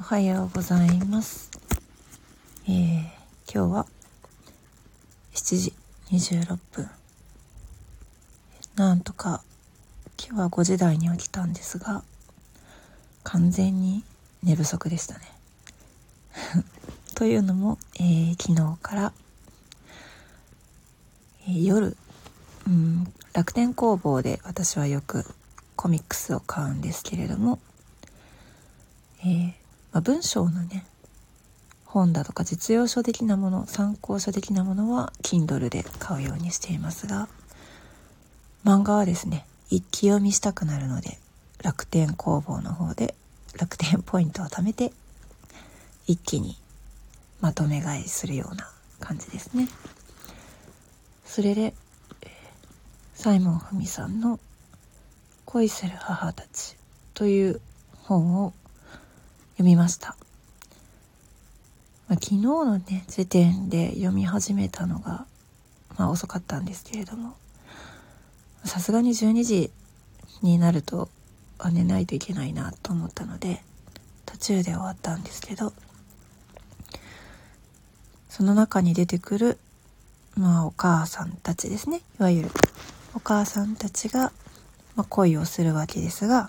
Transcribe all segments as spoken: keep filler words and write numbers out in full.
おはようございます、えー、今日はしちじにじゅうろっぷん、なんとか今日はごじ台に起きたんですが、完全に寝不足でしたねというのも、えー、昨日から、えー、夜、うん、楽天工房で私はよくコミックスを買うんですけれども、えーまあ、文章のね本だとか実用書的なもの、参考書的なものは Kindle で買うようにしていますが、漫画はですね一気読みしたくなるので、楽天工房の方で楽天ポイントを貯めて一気にまとめ買いするような感じですね。それでサイモン・フミさんの恋する母たちという本を読みました、まあ、昨日のね時点で読み始めたのが、まあ、遅かったんですけれども、さすがにじゅうにじになると寝ないといけないなと思ったので途中で終わったんですけど、その中に出てくる、まあ、お母さんたちですね、いわゆるお母さんたちが、まあ、恋をするわけですが、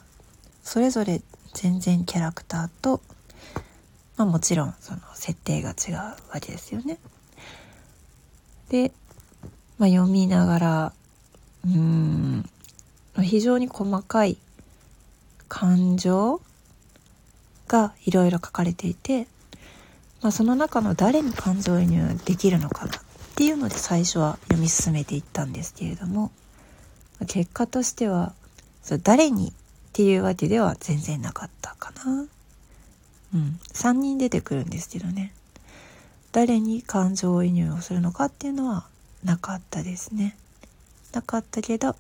それぞれ全然キャラクターと、まあ、もちろんその設定が違うわけですよね。で、まあ、読みながらうーん非常に細かい感情がいろいろ書かれていて、まあ、その中の誰に感情移入できるのかなっていうので最初は読み進めていったんですけれども、結果としてはそれ誰にっていうわけでは全然なかったかな。うん、さんにん出てくるんですけどね、誰に感情移入をするのかっていうのはなかったですね。なかったけど、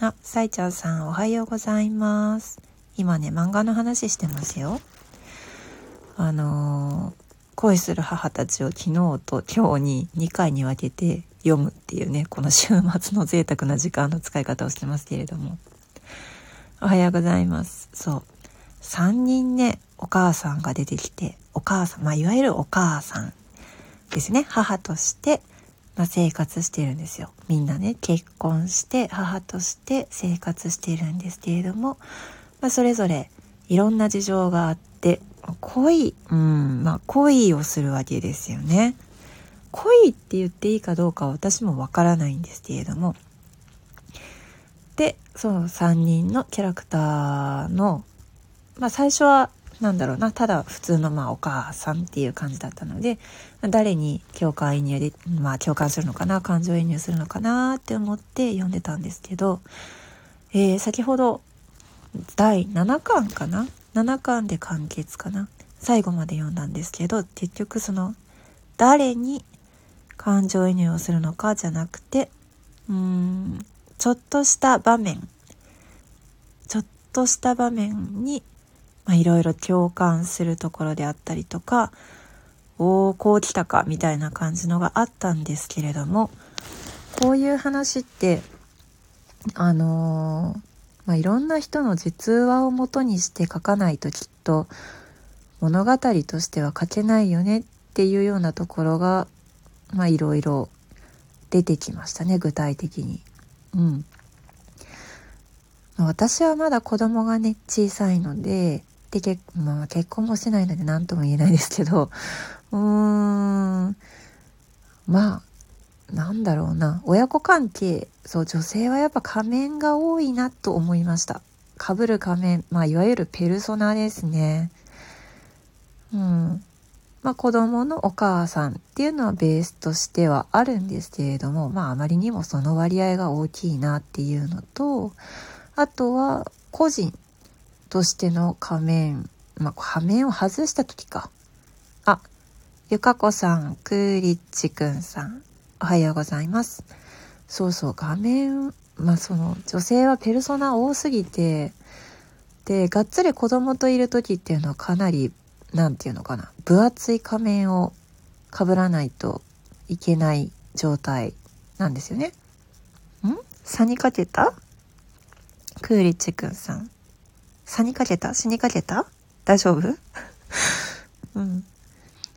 あ、さいちゃんさんおはようございます。今ね漫画の話してますよ。あのー、恋する母たちを昨日と今日ににかいに分けて読むっていうね、この週末の贅沢な時間の使い方をしてますけれども、おはようございます。そう。さんにんね、お母さんが出てきて、お母さん、まあ、いわゆるお母さんですね。母として、まあ、生活してるんですよ。みんなね、結婚して、母として生活してるんですけれども、まあ、それぞれいろんな事情があって、恋、うん、まあ、恋をするわけですよね。恋って言っていいかどうか私もわからないんですけれども、で、そのさんにんのキャラクターの、まあ最初はなんだろうな、ただ普通のまあお母さんっていう感じだったので、誰に共感移入で、まあ共感するのかな、感情移入するのかなって思って読んでたんですけど、えー、先ほどだいななかんかな、ななかんで完結かな、最後まで読んだんですけど、結局その誰に感情移入をするのかじゃなくて、うーん、ちょっとした場面、ちょっとした場面にいろいろ共感するところであったりとか、おーこう来たかみたいな感じのがあったんですけれども、こういう話ってあのー、まあ、いろんな人の実話をもとにして書かないときっと物語としては書けないよねっていうようなところがいろいろ出てきましたね、具体的に。うん、私はまだ子供がね小さいので、で結、まあ、結婚もしてないので何とも言えないですけど、うーん、まあなんだろうな、親子関係、そう、女性はやっぱ仮面が多いなと思いました。被る仮面、まあ、いわゆるペルソナですね。うん、まあ、子供のお母さんっていうのはベースとしてはあるんですけれども、まああまりにもその割合が大きいなっていうのと、あとは個人としての仮面、まあ仮面を外した時か。あ、ゆかこさん、クーリッチくんさん、おはようございます。そうそう、仮面、まあその女性はペルソナ多すぎて、で、がっつり子供といる時っていうのはかなり、なんていうのかな、分厚い仮面を被らないといけない状態なんですよね。ん？さにかけた？クーリッチくんさん。さにかけた？死にかけた？大丈夫？うん。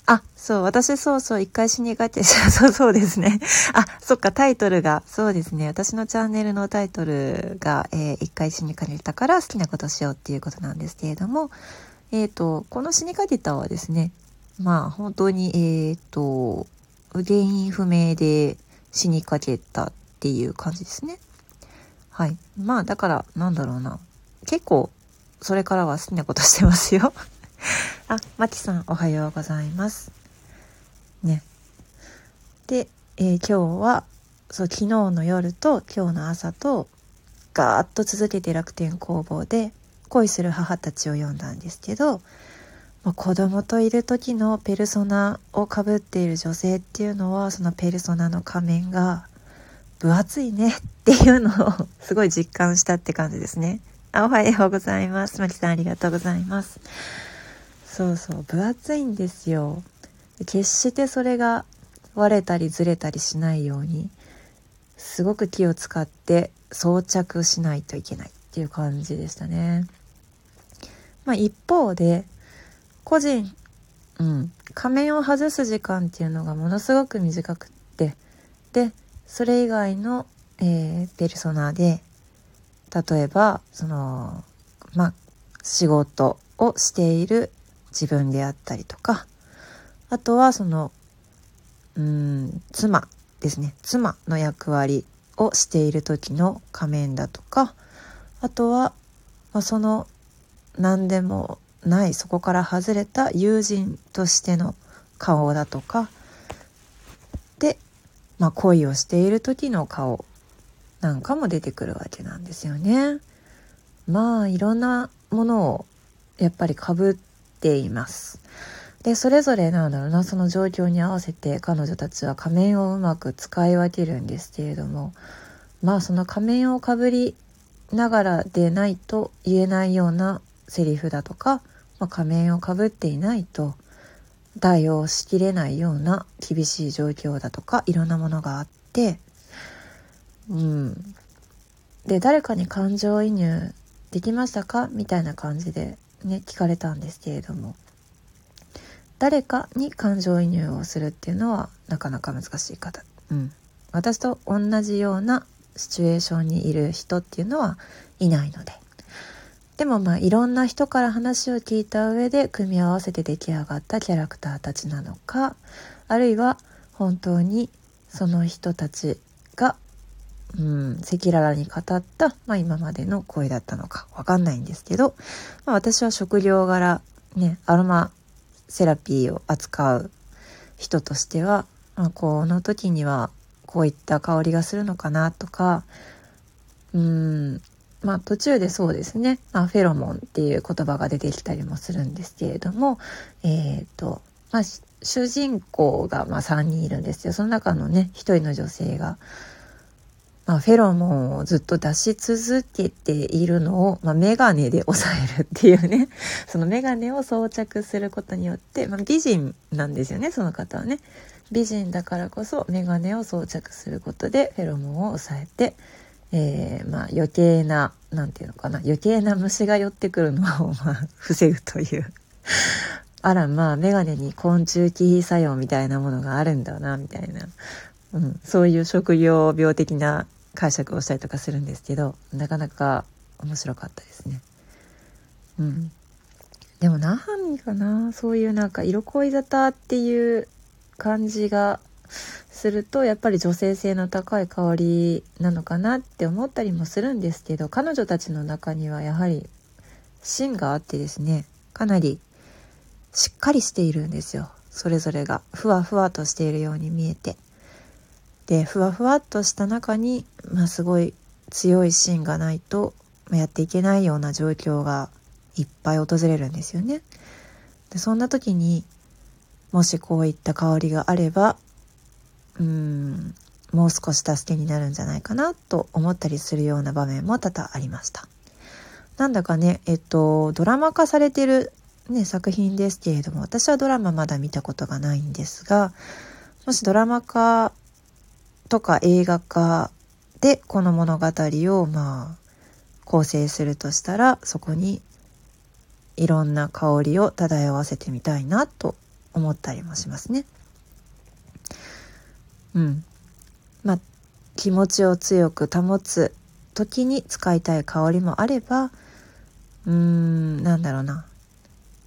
あ、そう、私そうそう、一回死にがちでした。そうそうですね。あ、そっか、タイトルが、そうですね。私のチャンネルのタイトルが、えー、一回死にかけたから好きなことしようっていうことなんですけれども、えっと、この死にかけたはですね、まあ本当に、えっと、原因不明で死にかけたっていう感じですね。はい。まあだから、なんだろうな。結構、それからは好きなことしてますよ。あ、マキさんおはようございます。ね。で、えー、今日はそう、昨日の夜と今日の朝とガーッと続けて楽天工房で恋する母たちを読んだんですけど、まあ、子供といる時のペルソナをかぶっている女性っていうのはそのペルソナの仮面が分厚いねっていうのをすごい実感したって感じですね。あ、おはようございます。マキさんありがとうございます。そうそう、分厚いんですよ。決してそれが割れたりずれたりしないようにすごく気を使って装着しないといけないっていう感じでしたね。まあ一方で個人、うん、仮面を外す時間っていうのがものすごく短くって、で、それ以外の、えー、ペルソナで例えばそのまあ仕事をしている自分であったりとか、あとはそのうーん妻ですね、妻の役割をしている時の仮面だとか、あとは、まあ、その何でもないそこから外れた友人としての顔だとかで、まあ、恋をしている時の顔なんかも出てくるわけなんですよね。まあいろんなものをやっぱり被ってています。で、それぞれなんだろうな、その状況に合わせて彼女たちは仮面をうまく使い分けるんですけれども、まあその仮面をかぶりながらでないと言えないようなセリフだとか、まあ、仮面をかぶっていないと対応しきれないような厳しい状況だとかいろんなものがあって、うん。で、誰かに感情移入できましたかみたいな感じでね、聞かれたんですけれども、誰かに感情移入をするっていうのはなかなか難しい方、うん、私と同じようなシチュエーションにいる人っていうのはいないので、でもまあいろんな人から話を聞いた上で組み合わせて出来上がったキャラクターたちなのか、あるいは本当にその人たちがうん、赤裸々に語った、まあ、今までの恋だったのかわかんないんですけど、まあ、私は職業柄、ね、アロマセラピーを扱う人としては、まあ、この時にはこういった香りがするのかなとか、うん、まあ途中でそうですね、まあ、フェロモンっていう言葉が出てきたりもするんですけれども、えーと、まあ、主人公がまあさんにんいるんですよ。その中のね、ひとりの女性がまあ、フェロモンをずっと出し続けているのを、まあ、メガネで抑えるっていうね、そのメガネを装着することによって、まあ、美人なんですよね、その方はね。美人だからこそメガネを装着することでフェロモンを抑えて、えー、まあ余計な、なんていうのかな、余計な虫が寄ってくるのをまあ防ぐというあら、まあメガネに昆虫忌避作用みたいなものがあるんだなみたいな、うん、そういう職業病的な解釈をしたりとかするんですけど、なかなか面白かったですね。うん。でも何かな、そういうなんか色恋沙汰っていう感じがするとやっぱり女性性の高い香りなのかなって思ったりもするんですけど、彼女たちの中にはやはり芯があってですね、かなりしっかりしているんですよ。それぞれがふわふわとしているように見えて、でふわふわっとした中に、まあ、すごい強い芯がないとやっていけないような状況がいっぱい訪れるんですよね。でそんな時にもしこういった香りがあれば、うーん、もう少し助けになるんじゃないかなと思ったりするような場面も多々ありました。なんだかね、えっとドラマ化されてる、ね、作品ですけれども、私はドラマまだ見たことがないんですが、もしドラマ化とか映画化でこの物語をまあ構成するとしたら、そこにいろんな香りを漂わせてみたいなと思ったりもしますね。うん、まあ気持ちを強く保つ時に使いたい香りもあれば、うーんなんだろうな、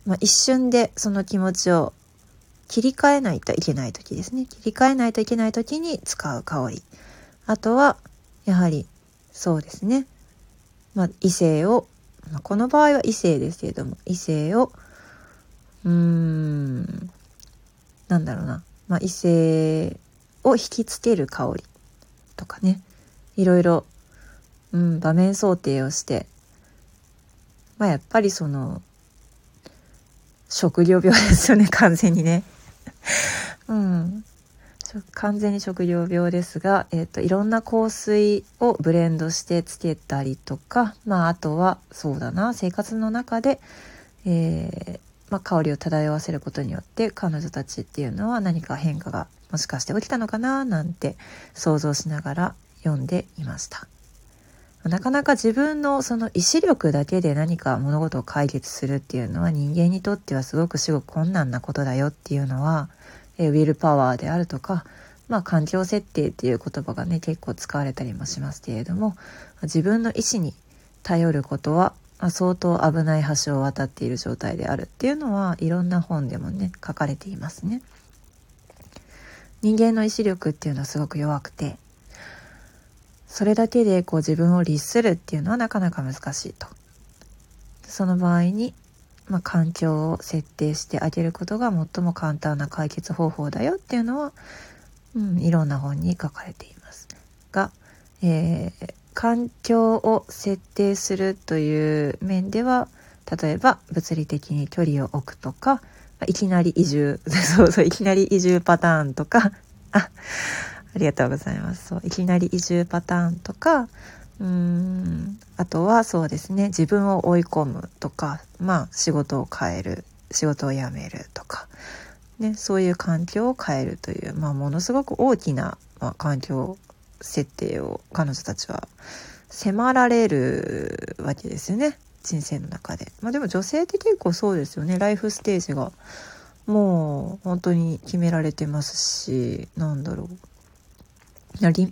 まあ、一瞬でその気持ちを切り替えないといけない時ですね。切り替えないといけない時に使う香り。あとはやはりそうですね、まあ、異性を、まあ、この場合は異性ですけれども、異性をうーんなんだろうな、まあ、異性を引きつける香りとかね、いろいろ、うん、場面想定をして、まあやっぱりその職業病ですよね、完全にね。うん、完全に職業病ですが、えっといろんな香水をブレンドしてつけたりとか、まああとはそうだな、生活の中で、えー、まあ香りを漂わせることによって彼女たちっていうのは何か変化がもしかして起きたのかななんて想像しながら読んでいました。なかなか自分のその意志力だけで何か物事を解決するっていうのは人間にとってはすごく至極困難なことだよっていうのは、えウィルパワーであるとか、まあ環境設定っていう言葉がね結構使われたりもしますけれども、自分の意志に頼ることは相当危ない橋を渡っている状態であるっていうのはいろんな本でもね書かれていますね。人間の意志力っていうのはすごく弱くて、それだけでこう自分を律するっていうのはなかなか難しいと。その場合に、まあ、環境を設定してあげることが最も簡単な解決方法だよっていうのは、うん、いろんな本に書かれていますが、えー、環境を設定するという面では、例えば物理的に距離を置くとか、いきなり移住そうそういきなり移住パターンとかあ、 ありがとうございます。そういきなり移住パターンとか、うーんあとはそうですね、自分を追い込むとか、まあ仕事を変える、仕事を辞めるとか、ね、そういう環境を変えるという、まあ、ものすごく大きな、まあ、環境設定を彼女たちは迫られるわけですよね、人生の中で。まあでも女性って結構そうですよね。ライフステージがもう本当に決められてますし、なんだろう。タイムリ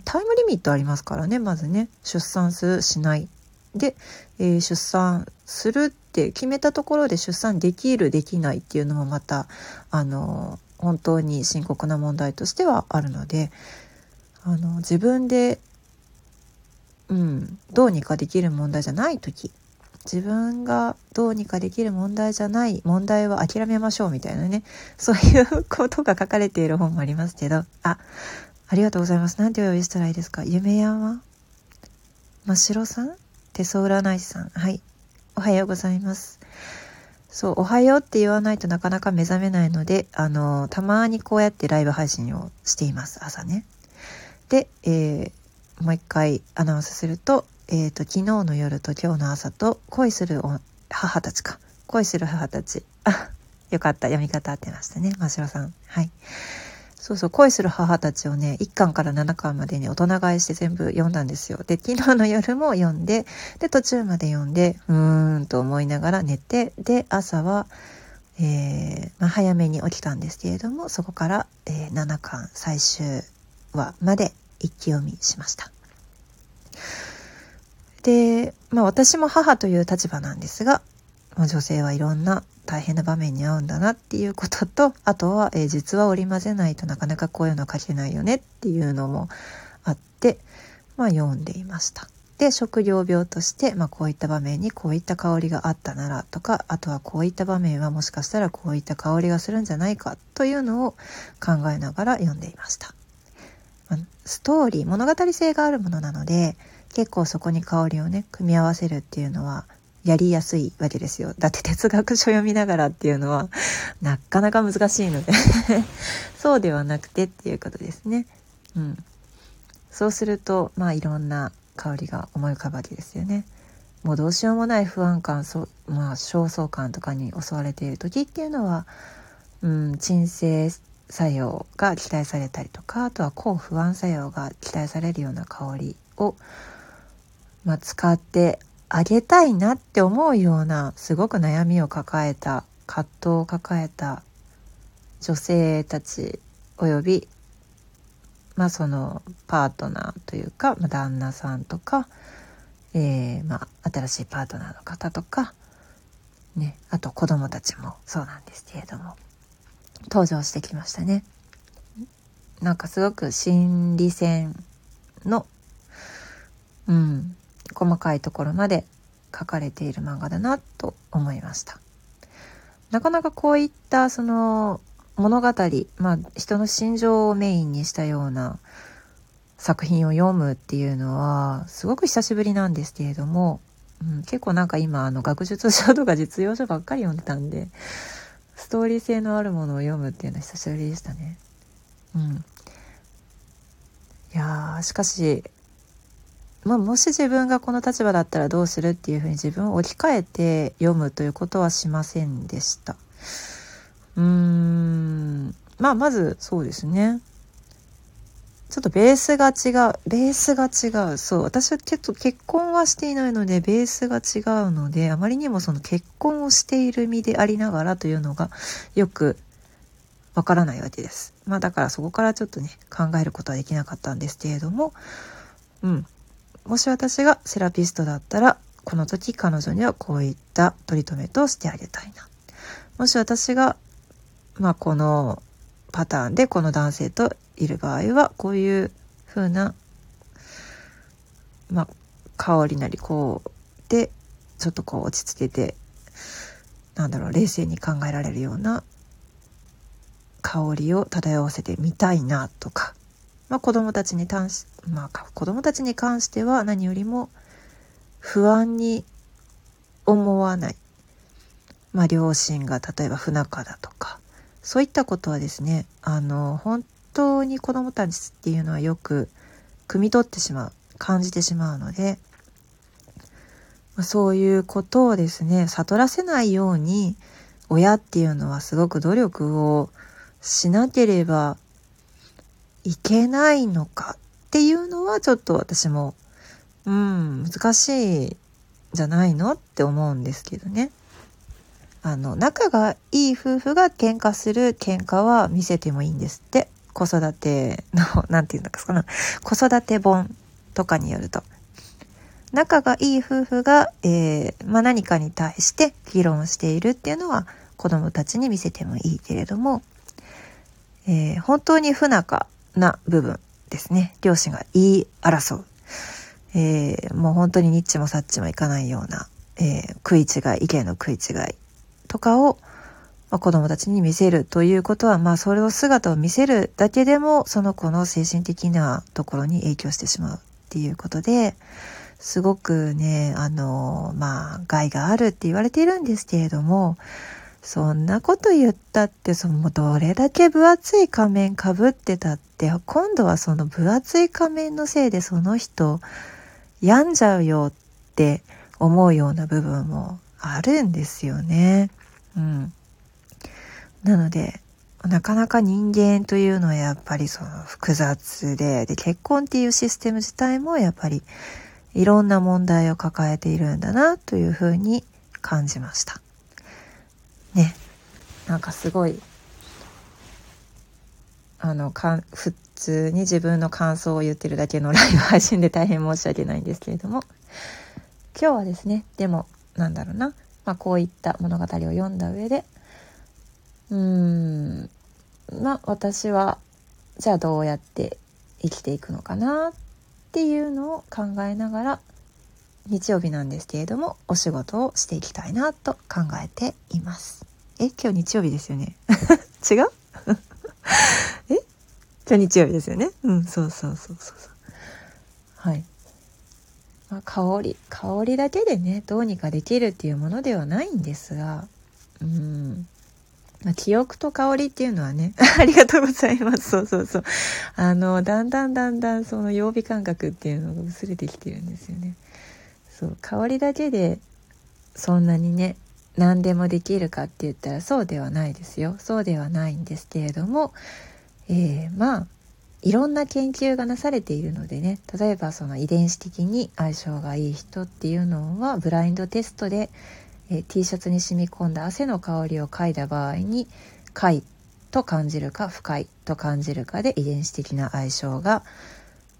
ミットありますからね、まずね。出産する、しない。で、えー、出産するって決めたところで出産できる、できないっていうのもまた、あの、本当に深刻な問題としてはあるので、あの、自分で、うん、どうにかできる問題じゃないとき、自分がどうにかできる問題じゃない問題は諦めましょうみたいなね、そういうことが書かれている本もありますけど、あ、ありがとうございます。なんてお呼びしたらいいですか。夢山真白さん、手相占い師さん、はい、おはようございます。そう、おはようって言わないとなかなか目覚めないので、あのたまにこうやってライブ配信をしています、朝ね。で、えー、もう一回アナウンスすると、えーと、昨日の夜と今日の朝と恋する母たちか。恋する母たち。あ、よかった。読み方合ってましたね。真白さん。はい。そうそう、恋する母たちをね、いっかんからななかんまでに大人買いして全部読んだんですよ。で、昨日の夜も読んで、で、途中まで読んで、うーんと思いながら寝て、で、朝は、えー、まあ、早めに起きたんですけれども、そこから、えー、ななかん最終話まで一気読みしました。で、まあ私も母という立場なんですが、女性はいろんな大変な場面に遭うんだなっていうことと、あとは、えー、実は織り交ぜないとなかなかこういうの書けないよねっていうのもあって、まあ読んでいました。で、職業病として、まあこういった場面にこういった香りがあったならとか、あとはこういった場面はもしかしたらこういった香りがするんじゃないかというのを考えながら読んでいました。まあ、ストーリー、物語性があるものなので、結構そこに香りをね組み合わせるっていうのはやりやすいわけですよ。だって哲学書読みながらっていうのはなかなか難しいのでそうではなくてっていうことですね。うん、そうするとまあいろんな香りが思い浮かぶわけですよね。もうどうしようもない不安感、そまあ焦燥感とかに襲われている時っていうのは、うん、鎮静作用が期待されたりとか、あとは抗不安作用が期待されるような香りをまあ、使ってあげたいなって思うような、すごく悩みを抱えた、葛藤を抱えた女性たちおよび、まあ、そのパートナーというか、まあ、旦那さんとか、えーまあ、新しいパートナーの方とか、ね、あと子供たちもそうなんですけれども登場してきましたね。なんかすごく心理戦の、うん、細かいところまで書かれている漫画だなと思いました。なかなかこういったその物語、まあ、人の心情をメインにしたような作品を読むっていうのはすごく久しぶりなんですけれども、うん、結構なんか今あの学術書とか実用書ばっかり読んでたんで、ストーリー性のあるものを読むっていうのは久しぶりでしたね。うん、いやしかし、まあ、もし自分がこの立場だったらどうするっていうふうに自分を置き換えて読むということはしませんでした。うーん、まあまずそうですね。ちょっとベースが違う、ベースが違う。そう、私はちょっと結婚はしていないのでベースが違うので、あまりにもその結婚をしている身でありながらというのがよくわからないわけです。まあだからそこからちょっとね考えることはできなかったんですけれども、うん。もし私がセラピストだったら、この時彼女にはこういったトリートメントをしてあげたいな。もし私が、まあ、このパターンでこの男性といる場合は、こういう風な、まあ、香りなりこうで、ちょっとこう落ち着けて、なんだろう、冷静に考えられるような香りを漂わせてみたいなとか、まあ、子供たちに関し、まあ、子供たちに関しては何よりも不安に思わない。まあ、両親が例えば不仲だとか、そういったことはですね、あの、本当に子供たちっていうのはよく汲み取ってしまう、感じてしまうので、まあ、そういうことをですね、悟らせないように、親っていうのはすごく努力をしなければいけないのかっていうのはちょっと私も、うん、難しいんじゃないのって思うんですけどね。あの、仲がいい夫婦が喧嘩する喧嘩は見せてもいいんですって。子育ての、なんていうんですかね。子育て本とかによると。仲がいい夫婦が、えー、まあ、何かに対して議論しているっていうのは子供たちに見せてもいいけれども、えー、本当に不仲な部分ですね。両親が言い争う。えー、もう本当にニッチもサッチもいかないような、えー、食い違い、意見の食い違いとかを、まあ、子供たちに見せるということは、まあそれを姿を見せるだけでもその子の精神的なところに影響してしまうっていうことで、すごくね、あの、まあ害があるって言われているんですけれども、そんなこと言ったって、そのどれだけ分厚い仮面被ってたって、今度はその分厚い仮面のせいでその人病んじゃうよって思うような部分もあるんですよね。うん。なので、なかなか人間というのはやっぱりその複雑で、で、結婚っていうシステム自体もやっぱりいろんな問題を抱えているんだなというふうに感じました。ね、なんかすごいあのか普通に自分の感想を言ってるだけのライブ配信で大変申し訳ないんですけれども、今日はですね、でもなんだろうな、まあ、こういった物語を読んだ上で、うーん、まあ私はじゃあどうやって生きていくのかなっていうのを考えながら、日曜日なんですけれどもお仕事をしていきたいなと考えています。え、今日日曜日ですよね違うえ、今日日曜日ですよね。うん、そうそうそうそうそう、はい、まあ、香り香りだけでねどうにかできるっていうものではないんですが、うーん、まあ、記憶と香りっていうのはねありがとうございます。そうそうそう、あのだんだんだんだんその曜日感覚っていうのが薄れてきてるんですよね。そう、香りだけでそんなにね何でもできるかって言ったらそうではないですよ。そうではないんですけれども、えー、まあいろんな研究がなされているのでね、例えばその遺伝子的に相性がいい人っていうのはブラインドテストで、えー、T シャツに染み込んだ汗の香りを嗅いだ場合に快と感じるか不快と感じるかで遺伝子的な相性が、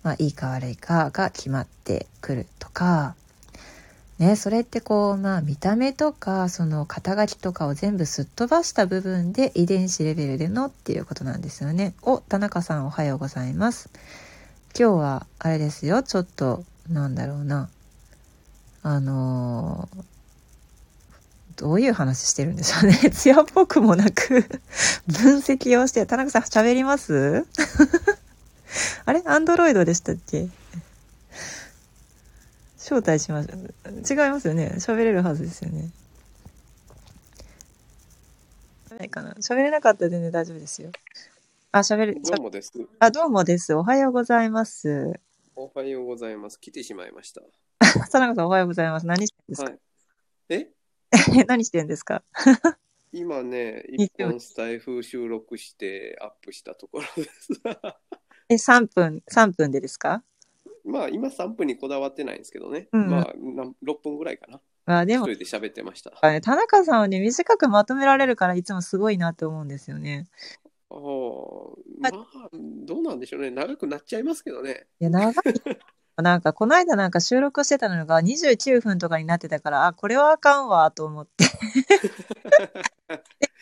まあ、いいか悪いかが決まってくるとかね、それってこう、まあ、見た目とかその肩書きとかを全部すっ飛ばした部分で遺伝子レベルでのっていうことなんですよね。お、田中さんおはようございます。今日はあれですよ、ちょっとなんだろうな、あのー、どういう話してるんでしょうね。艶っぽくもなく分析をして、田中さん喋りますあれアンドロイドでしたっけ。招待しましょう。違いますよね。喋れるはずですよね。ないかな。喋れなかったら全然大丈夫ですよ。あ、喋る。どうもです。あ、どうもです。おはようございます。おはようございます。来てしまいました。田中さんおはようございます。何してんですか。はい、え？何してんですか。今ね、一本スタイフ収録してアップしたところです。え、さんぷん、さんぷんでですか。まあ今さんぷんにこだわってないんですけどね、うん、まあろっぷんぐらいかな、まあ、でも一人で喋ってました。田中さんはね短くまとめられるからいつもすごいなと思うんですよね。あ、まあどうなんでしょうね、長くなっちゃいますけどね。いや長いなんかこの間なんか収録してたのがにじゅうきゅうふんとかになってたから、あこれはあかんわと思って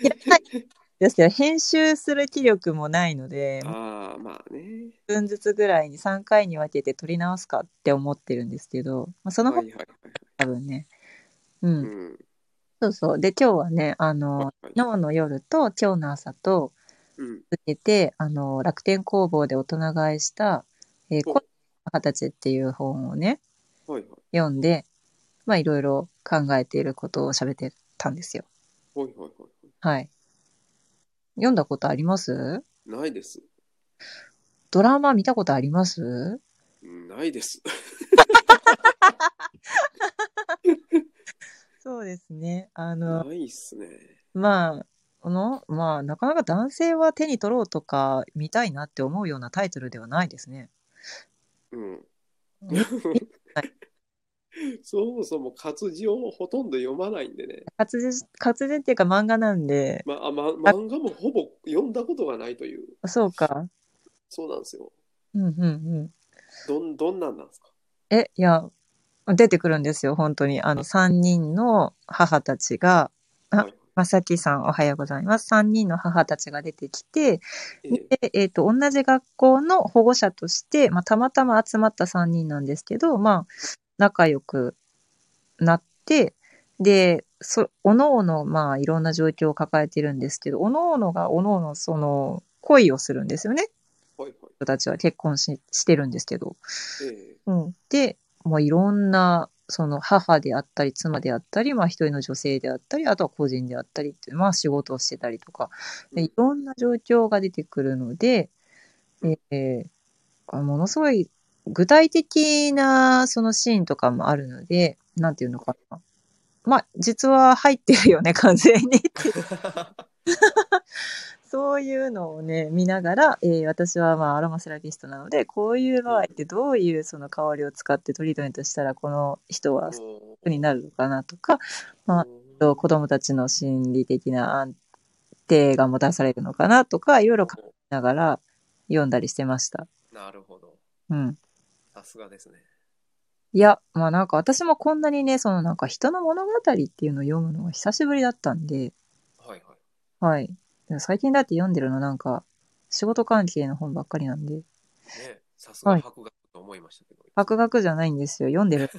いらないですけど編集する気力もないので、あ、まあね、いっぷんずつぐらいにさんかいに分けて撮り直すかって思ってるんですけど、まあ、その方が多分ね、はいはいはい、うん、うん、そうそう。で今日はね、あの、はいはい、昨日の夜と今日の朝と続けて、うん、あの楽天工房で大人買いした「えー、恋のはたち」っていう本をね、はいはい、読んで、まあ、いろいろ考えていることを喋ってたんですよ。はいはいはいはい。読んだことあります？ないです。ドラマ見たことあります？ないです。そうですね。あの、ないっすね。まあこのまあなかなか男性は手に取ろうとか見たいなって思うようなタイトルではないですね。うん。そもそも活字をほとんど読まないんでね。活字、活字っていうか漫画なんで、まあ、ま、漫画もほぼ読んだことがないという。そうか。そうなんですよ。うんうんうん。どん、どんなんなんですか？え、いや、出てくるんですよ、本当に。あの、さんにんの母たちが、あ、まさきさんおはようございます。さんにんの母たちが出てきて、で、えっと、同じ学校の保護者として、まあ、たまたま集まったさんにんなんですけど、まあ、仲良くなって、で、そ、おのおの、まあ、いろんな状況を抱えてるんですけど、おのおのがおのおの、その、恋をするんですよね。はいはい、人たちは結婚し、してるんですけど。えーうん、で、もういろんな、その、母であったり、妻であったり、まあ、一人の女性であったり、あとは個人であったりっていう、まあ、仕事をしてたりとか、でいろんな状況が出てくるので、えー、あ、ものすごい、具体的なそのシーンとかもあるので、なんていうのかな。まあ、実は入ってるよね、完全に。そういうのをね、見ながら、えー、私はまあアロマセラピストなので、こういう場合ってどういうその香りを使ってトリートメントしたら、この人はそうになるのかなとか、まあ、子供たちの心理的な安定がもたらされるのかなとか、いろいろ考えながら読んだりしてました。なるほど。うん。さすがですね。いや、まあなんか私もこんなにね、そのなんか人の物語っていうのを読むのが久しぶりだったんで、はいはい。はい。最近だって読んでるのなんか仕事関係の本ばっかりなんで。ね、さすが博学と思いましたけど。はい、博学じゃないんですよ、読んでる。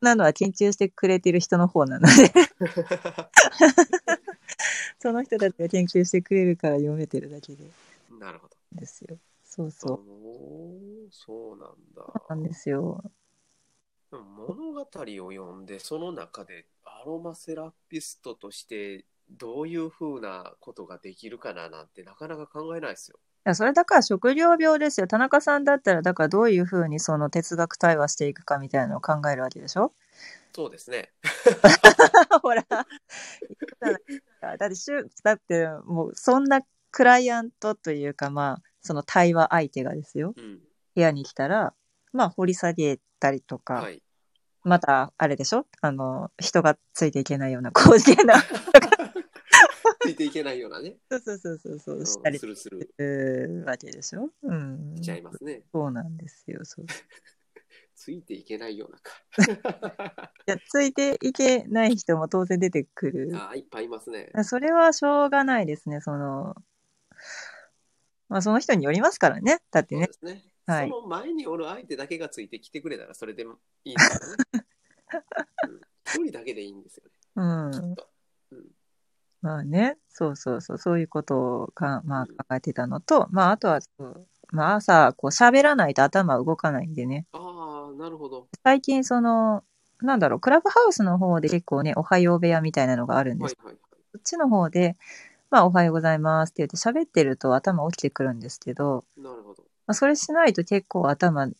なのは研究してくれてる人の方なので。その人たちが研究してくれるから読めてるだけで。なるほど。ですよ。そうそう。そうなんだ。なんですよ。でも物語を読んで、その中でアロマセラピストとしてどういうふうなことができるかななんてなかなか考えないですよ。いや、それだから職業病ですよ。田中さんだったら、だからどういうふうにその哲学対話していくかみたいなのを考えるわけでしょ？そうですね。ほら。だって、だってもうそんなクライアントというか、まあ、その対話相手がですよ、うん、部屋に来たら、まあ、掘り下げたりとか、はい、また、あれでしょ、あの、人がついていけないような、高次元な、ついていけないようなね。そうそうそうそう、うん、したりするするわけでしょ。うん。しちゃいますね。そうなんですよ。そうついていけないようなかいや。ついていけない人も当然出てくる。ああ、いっぱいいますね。それはしょうがないですね。その、まあ、その人によりますからね。だってね。そうですね。はい、その前におる相手だけがついてきてくれたらそれでいいんだよね。一、うん、人だけでいいんですよね。うん。きっと。うんまあね、そうそうそう、そういうことをか、まあ、考えてたのと、うん、まあ、あとは、まあ、朝、こう、喋らないと頭動かないんでね。ああ、なるほど。最近、その、なんだろう、クラブハウスの方で結構ね、おはよう部屋みたいなのがあるんですけど、はいはいはい、そっちの方で、まあ、おはようございますって言って喋ってると頭起きてくるんですけど、なるほど。まあ、それしないと結構頭、ち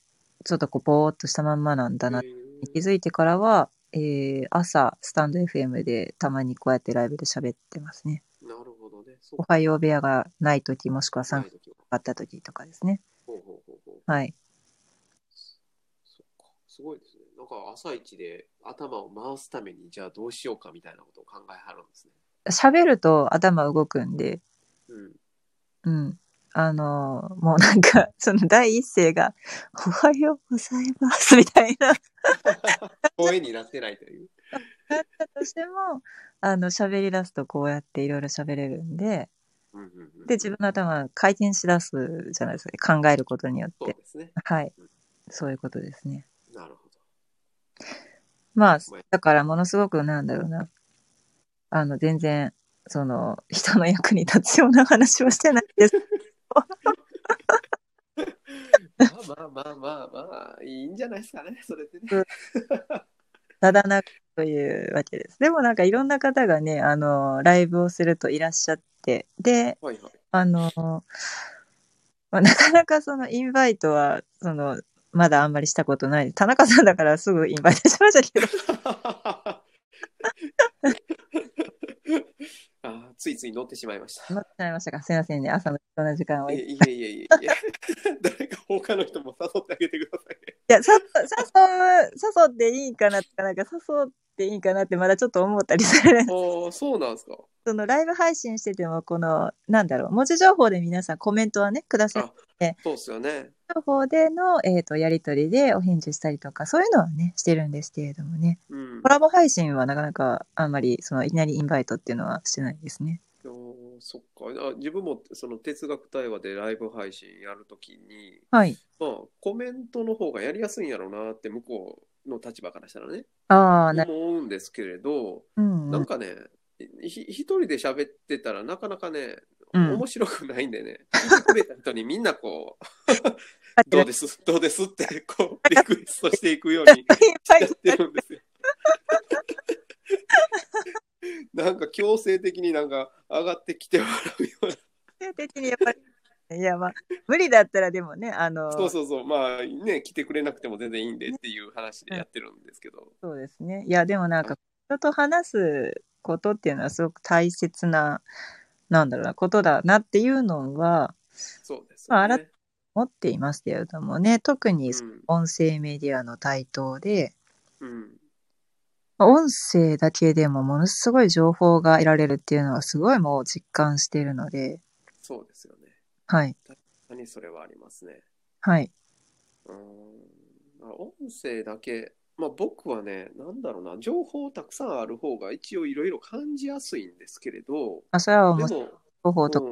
ょっとこう、ぼーっとしたまんまなんだな、気づいてからは、えー、朝スタンド エフエム でたまにこうやってライブで喋ってますね。なるほどね。そうおはよう部屋がないときもしくは参加あったときとかですね。ほうほうほうほう。はい。そっかすごいですね。なんか朝一で頭を回すためにじゃあどうしようかみたいなことを考えはるんですね。喋ると頭動くんで。うん。うん。あのもうなんかその第一声がおはようございますみたいな声になってないというだったとしてもあの喋り出すとこうやっていろいろ喋れるんで、うんうんうん、で自分の頭回転しだすじゃないですか、考えることによって。そうですね。はい、うん、そういうことですね。なるほど。まあだからものすごくなんだろうな、あの全然その人の役に立つような話をしてないです。まあまあまあまあまあいいんじゃないですかね、それでね。ただなくというわけです。でもなんかいろんな方がね、あのライブをするといらっしゃって、で、はいはい、あの、まあ、なかなかそのインバイトはそのまだあんまりしたことない、田中さんだからすぐインバイトしましたけどあ、ついつい乗ってしまいました。乗ってしまいましたか。すいませんね。朝の貴重な時間を。いやいやいやいや。誰か他の人も誘ってあげてくださいね。いや、さ、誘う、誘っていいかなとか、なんか誘っていいかなってまだちょっと思ったりするんです。ああ、そうなんですか。そのライブ配信してても、この、なんだろう、文字情報で皆さんコメントはね、くださって。そうですよね。情報での、えーと、やり取りでお返事したりとか、そういうのはね、してるんですけれどもね。うん、コラボ配信はなかなかあんまり、その、いきなりインバイトっていうのはしてないですね。そっか。あ、自分もその哲学対話でライブ配信やるときに、はい、まあ、コメントの方がやりやすいんやろうなって向こうの立場からしたらね、あな思うんですけれど、うん、なんかね、ひ一人で喋ってたらなかなかね、うん、面白くないんでね、聞いてくれた人にみんなこうどうですどうですってこうリクエストしていくようにやってるんですよ。なんか強制的になんか上がってきてもらうような。強制的にやっぱり、いやまあ無理だったらでもね、あのー、そうそうそう、まあね、来てくれなくても全然いいんでっていう話でやってるんですけど、ね、そうですね。いやでもなんか人と話すことっていうのはすごく大切な、なんだろうな、ことだなっていうのは、そうですね、まあ、改めて思っていますけれどもね、特に音声メディアの台頭で、うん、うん、音声だけでもものすごい情報が得られるっていうのはすごいもう実感しているので。そうですよね。はい。確かにそれはありますね。はい。うーん、音声だけ、まあ僕はね、なんだろうな、情報たくさんある方が一応いろいろ感じやすいんですけれど。あ、それは面白い情報と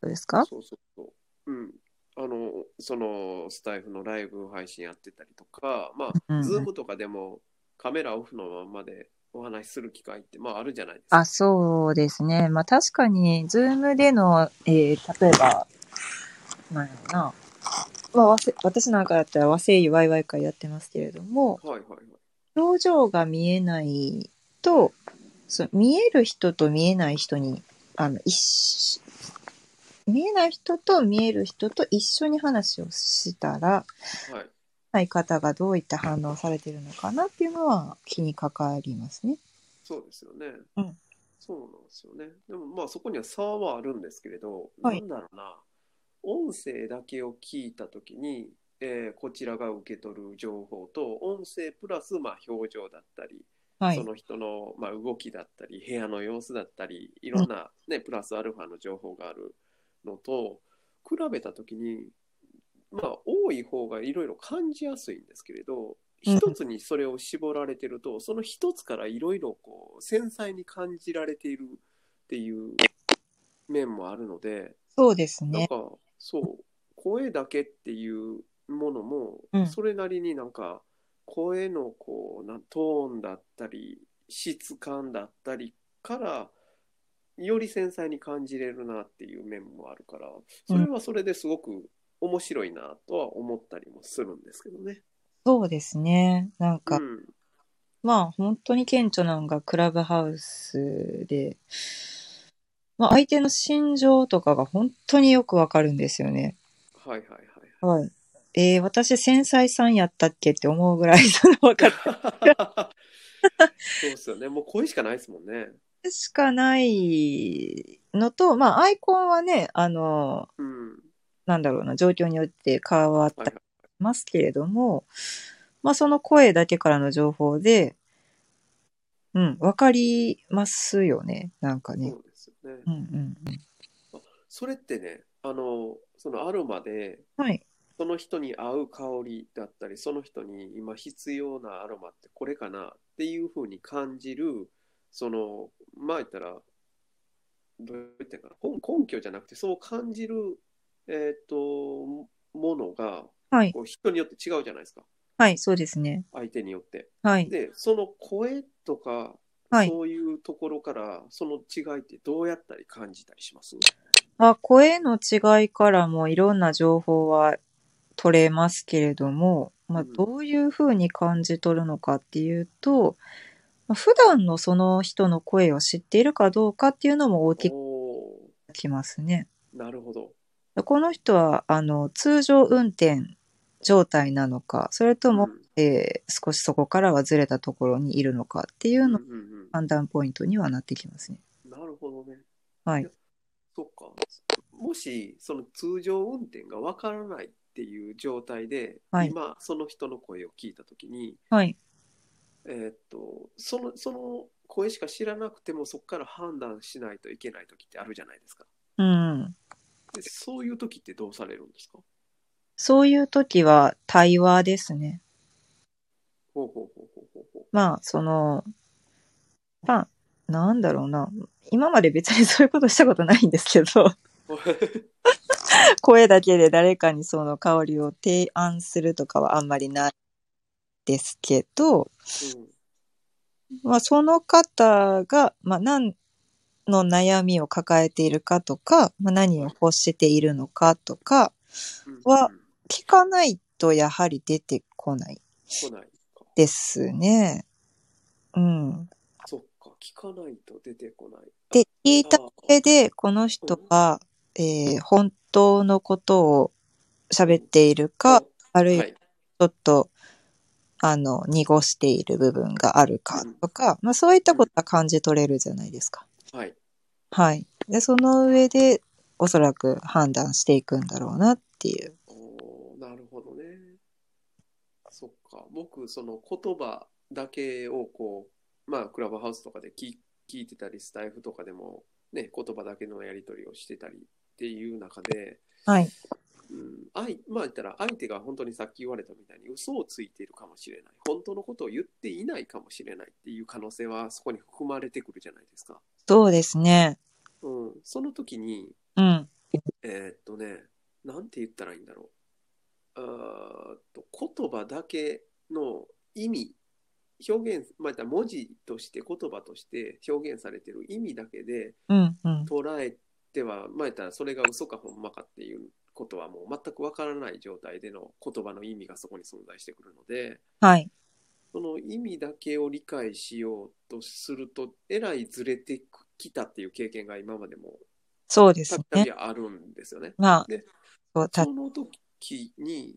かですか？そうそうそう。うん。あの、そのスタイフのライブ配信やってたりとか、まあ、ズームとかでも、カメラオフのままでお話しする機会って、まあ、あるじゃないですか。あ、そうですね。まあ、確かに、ズームでの、えー、例えば、なんやろな、まあわせ、私なんかだったら和声優ワイワイ会やってますけれども、はいはいはい、表情が見えないと、そ、見える人と見えない人に、あの、一緒、見えない人と見える人と一緒に話をしたら、はい、ない方がどういった反応されているのかなっていうのは気にかかりますね。そうですよね。うん、そうなんですよね。でもまあそこには差はあるんですけれど、はい、なんだろうな、音声だけを聞いたときに、えー、こちらが受け取る情報と音声プラスまあ表情だったり、はい、その人のまあ動きだったり部屋の様子だったりいろんな、ね、プラスアルファの情報があるのと比べたときに、まあ、多い方がいろいろ感じやすいんですけれど、一つにそれを絞られてると、うん、その一つからいろいろこう繊細に感じられているっていう面もあるので、そうですね。なんかそう声だけっていうものも、うん、それなりになんか声のこうなトーンだったり質感だったりからより繊細に感じれるなっていう面もあるから、それはそれですごく面白いなとは思ったりもするんですけどね。そうですね。なんか、うん、まあ本当に顕著なのがクラブハウスで、まあ、相手の心情とかが本当によくわかるんですよね。はいはいはい、はいはい、えー、私繊細さんやったっけって思うぐらいその分かったそうですよね。もう声しかないですもんね。しかないのと、まあアイコンはね、あの、うん、なんだろうな、状況によって変わったりしますけれども、はいはい、まあその声だけからの情報で、うん、分かりますよね、なんかね。そうですよね。うんうんうん、それってね、あの、そのアロマで、はい、その人に合う香りだったり、その人に今必要なアロマってこれかなっていうふうに感じる、その、まあ言ったら、どう言ってかな、根拠じゃなくて、そう感じる、えっと、ものが、はい、こう人によって違うじゃないですか。はい、そうですね。相手によって。はい。で、その声とか、はい、そういうところから、その違いってどうやったり感じたりします？あ、声の違いからもいろんな情報は取れますけれども、まあ、どういうふうに感じ取るのかっていうと、うん、普段のその人の声を知っているかどうかっていうのも大きくきますね。なるほど。この人はあの通常運転状態なのか、それとも、うん、えー、少しそこからはずれたところにいるのかっていうの、うんうんうん、判断ポイントにはなってきますね。なるほどね。はい。そっか。もしその通常運転がわからないっていう状態で、はい、今その人の声を聞いたときに、はい、えー、っとそのその声しか知らなくてもそこから判断しないといけない時ってあるじゃないですか。うん。で、そういう時ってどうされるんですか？そういう時は対話ですね。ほうほうほうほうほうほう。まあそのまあなんだろうな、今まで別にそういうことしたことないんですけど声だけで誰かにその香りを提案するとかはあんまりないですけど、うん、まあ、その方が、まあ、何の悩みを抱えているかとか、まあ、何を欲しているのかとかは聞かないとやはり出てこないですね。うん。そっか、聞かないと出てこない。で、聞いた上でこの人は、うん、えー、本当のことを喋っているか、うん、あるいはちょっとあの濁している部分があるかとか、うん、まあ、そういったことは感じ取れるじゃないですか。はい、はい、でその上でおそらく判断していくんだろうなっていう。おー、なるほどね。そっか。僕その言葉だけをこう、まあ、クラブハウスとかで 聞, 聞いてたりスタイフとかでも、ね、言葉だけのやり取りをしてたりっていう中で、はい、うん、まあ、言ったら相手が本当にさっき言われたみたいに嘘をついているかもしれない、本当のことを言っていないかもしれないっていう可能性はそこに含まれてくるじゃないですか。そうですね、うん、その時に、うん、えー、っとねなんて言ったらいいんだろう、あと言葉だけの意味表現、まあ、言ったら文字として言葉として表現されている意味だけで捉えては、うんうん、まあ、言ったらそれが嘘かほんまかっていうことはもう全くわからない状態での言葉の意味がそこに存在してくるので、はい、その意味だけを理解しようとするとえらいずれてきたっていう経験が今までもそうですね、たびたびあるんですよね。まあ、で、その時に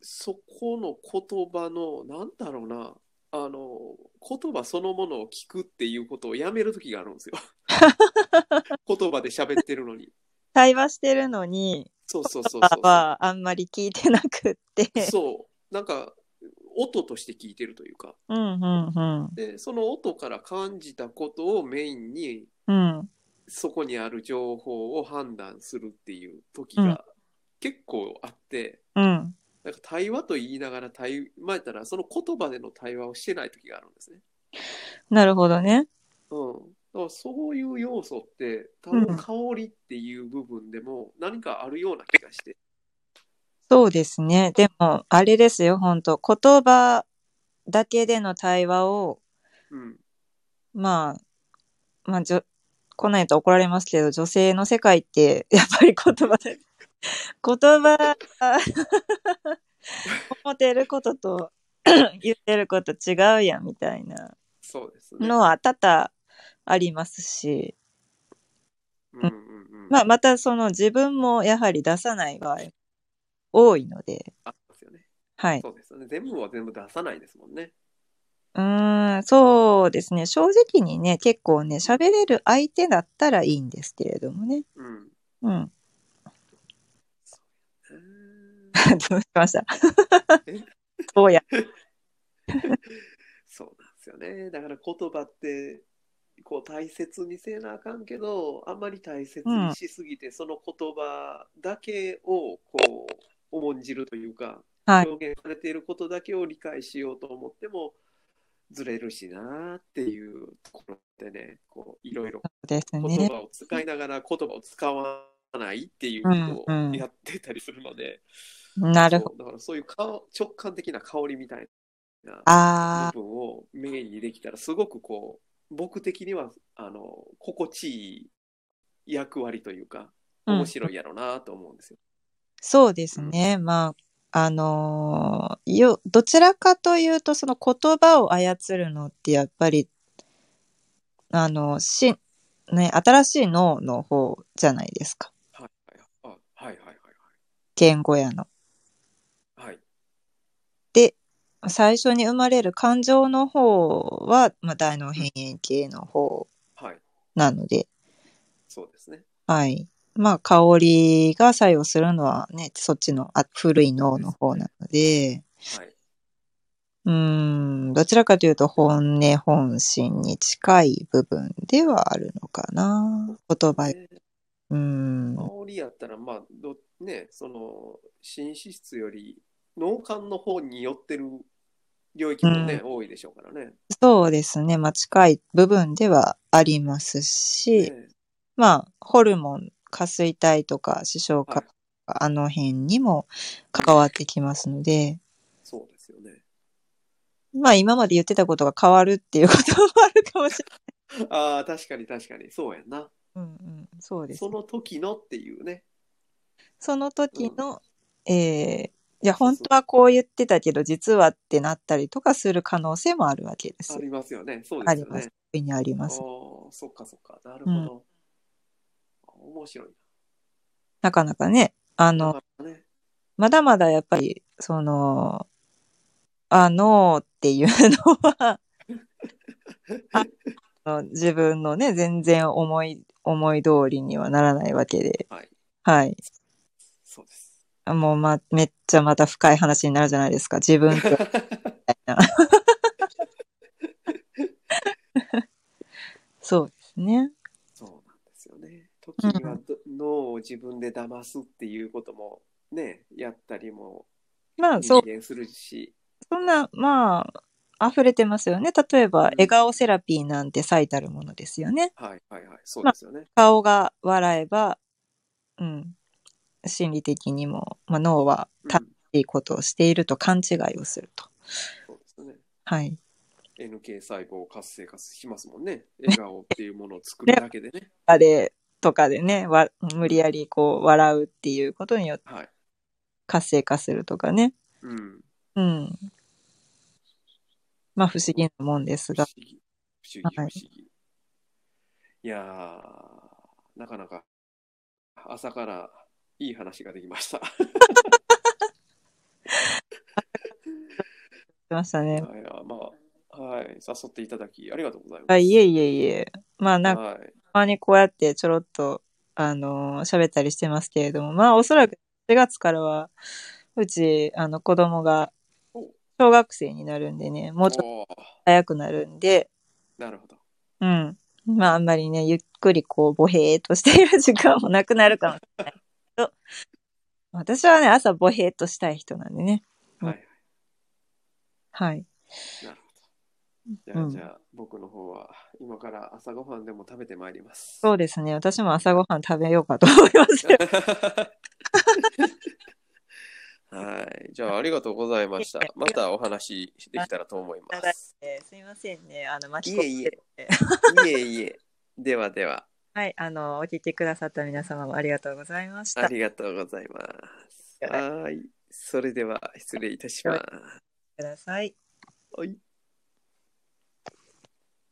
そこの言葉のなんだろうな、あの言葉そのものを聞くっていうことをやめる時があるんですよ言葉で喋ってるのに対話してるのにそうそうそうそう言葉はあんまり聞いてなくってそうなんか音として聞いてるというか、うんうんうん、でその音から感じたことをメインに、うん、そこにある情報を判断するっていう時が結構あって、うん、なんか対話と言いながら対、まあ、やったらその言葉での対話をしてない時があるんですね。なるほどね、うん、だからそういう要素って多分香りっていう部分でも何かあるような気がして、うんそうですね。でもあれですよ、本当言葉だけでの対話を、うん、まあまあじょこないと怒られますけど、女性の世界ってやっぱり言葉で言葉思ってることと言ってること違うやんみたいなのは多々ありますし。うんうんうん、まあまたその自分もやはり出さない場合。多いので、あですよね、はい、そうですよね。全部は全部出さないですもんね。うーん、そうですね。正直にね、結構ね、喋れる相手だったらいいんですけれどもね。うん。うん。どうしました。そうや。そうなんですよね。だから言葉ってこう大切にせなあかんけど、あんまり大切にしすぎて、うん、その言葉だけをこう。重んじるというか、はい、表現されていることだけを理解しようと思ってもずれるしなっていうところでね、こういろいろ言葉を使いながら言葉を使わないっていうことをやってたりするので、うんうん、なるほど。だからそういう直感的な香りみたいな部分をメインにできたらすごくこう僕的にはあの心地いい役割というか面白いやろうなと思うんですよ、うんそうですね。まあ、あのー、よ、どちらかというと、その言葉を操るのって、やっぱり、あの、し、ね、新しい脳の方じゃないですか。はいはいはいはい。言語やの。はい。で、最初に生まれる感情の方は、まあ、大脳辺縁系の方なので。はい、そうですね。はい。まあ、香りが作用するのはね、そっちのあ古い脳の方なので、はい、うーん、どちらかというと本音本心に近い部分ではあるのかな、ね、言葉。うん。香りやったら、まあ、ど、ね、その、心資質より脳幹の方に寄ってる領域もね、うん、多いでしょうからね。そうですね。まあ、近い部分ではありますし、ね、まあ、ホルモン、下垂体とか視床下、はい、あの辺にも関わってきますので、そうですよね。まあ今まで言ってたことが変わるっていうこともあるかもしれない。ああ確かに確かにそうやんな。うんうんそうです。その時のっていうね。その時の、うん、えー、いや本当はこう言ってたけど実はってなったりとかする可能性もあるわけです。ありますよね。そうですよね。あります。上にあります。おー、そっかそっか。なるほど。うん面白い な, なかなかねあのなかなか、ね、まだまだやっぱりそのあのー、っていうのはあの自分のね全然思い思い通りにはならないわけで、はい、はい、そうです。もう、ま、めっちゃまた深い話になるじゃないですか自分とみたいなそうですね。時には脳を自分で騙すっていうこともね、うん、やったりも実現するし、まあ、そ, そんなまあ溢れてますよね。例えば、うん、笑顔セラピーなんて最たるものですよね。はいはいはいそうですよね。まあ、顔が笑えば、うん、心理的にも、まあ、脳は正しいことをしていると勘違いをすると、うん、そうですね。はい。エヌケー 細胞を活性化しますもんね。笑顔っていうものを作るだけでね。あれとかでね、わ無理やりこう笑うっていうことによって活性化するとかね、はい、うん、うん、まあ不思議なもんですが、不思議不思議、はい、不思議。いやーなかなか朝からいい話ができました。でましたね。いやまあはい、誘っていただきありがとうございます。あ、いえいえいえ、まあなんか、はい、たまにこうやってちょろっとあの喋ったりしてますけれども、まあおそらくしがつからはうちあの子供が小学生になるんでね、もうちょっと早くなるんで、なるほど。うん、まああんまりねゆっくりこうボヘーっとしている時間もなくなるかもしれないけど、私はね朝ボヘーっとしたい人なんでね。はいはい。はい、なるほど。じゃあ、うん、じゃあ僕の方は今から朝ごはんでも食べてまいります。そうですね。私も朝ごはん食べようかと思います。はい、じゃあありがとうございました。またお話できたらと思います。すいませんね、あの巻き込んで。いえいえ。いえいえ。ではでは。はい、あのお聞きくださった皆様もありがとうございました。ありがとうございます。はい、それでは失礼いたします。ください。はい。